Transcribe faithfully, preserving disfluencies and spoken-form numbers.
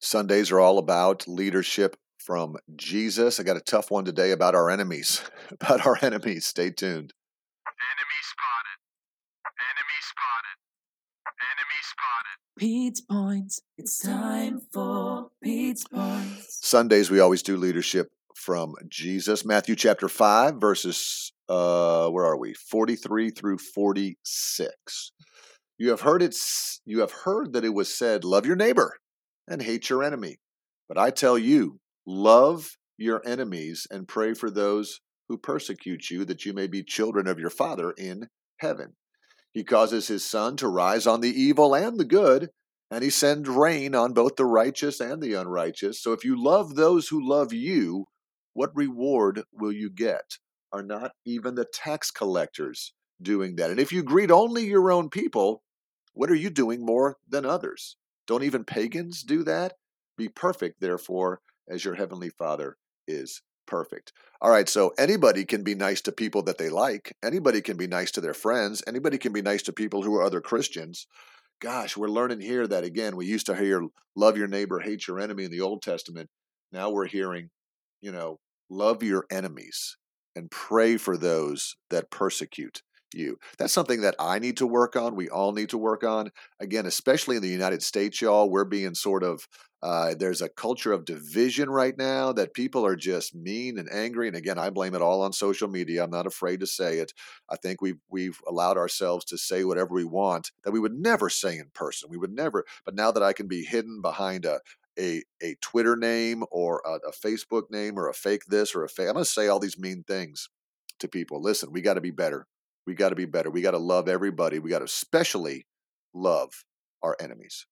Sundays are all about leadership from Jesus. I got a tough one today about our enemies. About our enemies. Stay tuned. Enemy spotted. Enemy spotted. Enemy spotted. Pete's Points. It's time for Pete's Points. Sundays we always do leadership from Jesus. Matthew chapter five, verses uh, where are we? forty-three through forty-six. You have heard it's you have heard that it was said, love your neighbor and hate your enemy. But I tell you, love your enemies and pray for those who persecute you, that you may be children of your Father in heaven. He causes his sun to rise on the evil and the good, and he sends rain on both the righteous and the unrighteous. So if you love those who love you, what reward will you get? Are not even the tax collectors doing that? And if you greet only your own people, what are you doing more than others? Don't even pagans do that? Be perfect, therefore, as your heavenly Father is perfect. All right, so anybody can be nice to people that they like. Anybody can be nice to their friends. Anybody can be nice to people who are other Christians. Gosh, we're learning here that, again, we used to hear, love your neighbor, hate your enemy in the Old Testament. Now we're hearing, you know, love your enemies and pray for those that persecute you. That's something that I need to work on. We all need to work on. Again, especially in the United States, y'all, we're being sort of, uh, there's a culture of division right now that people are just mean and angry. And again, I blame it all on social media. I'm not afraid to say it. I think we've, we've allowed ourselves to say whatever we want that we would never say in person. We would never, but now that I can be hidden behind a A, a Twitter name or a, a Facebook name or a fake this or a fake. I'm going to say all these mean things to people. Listen, we got to be better. We got to be better. We got to love everybody. We got to especially love our enemies.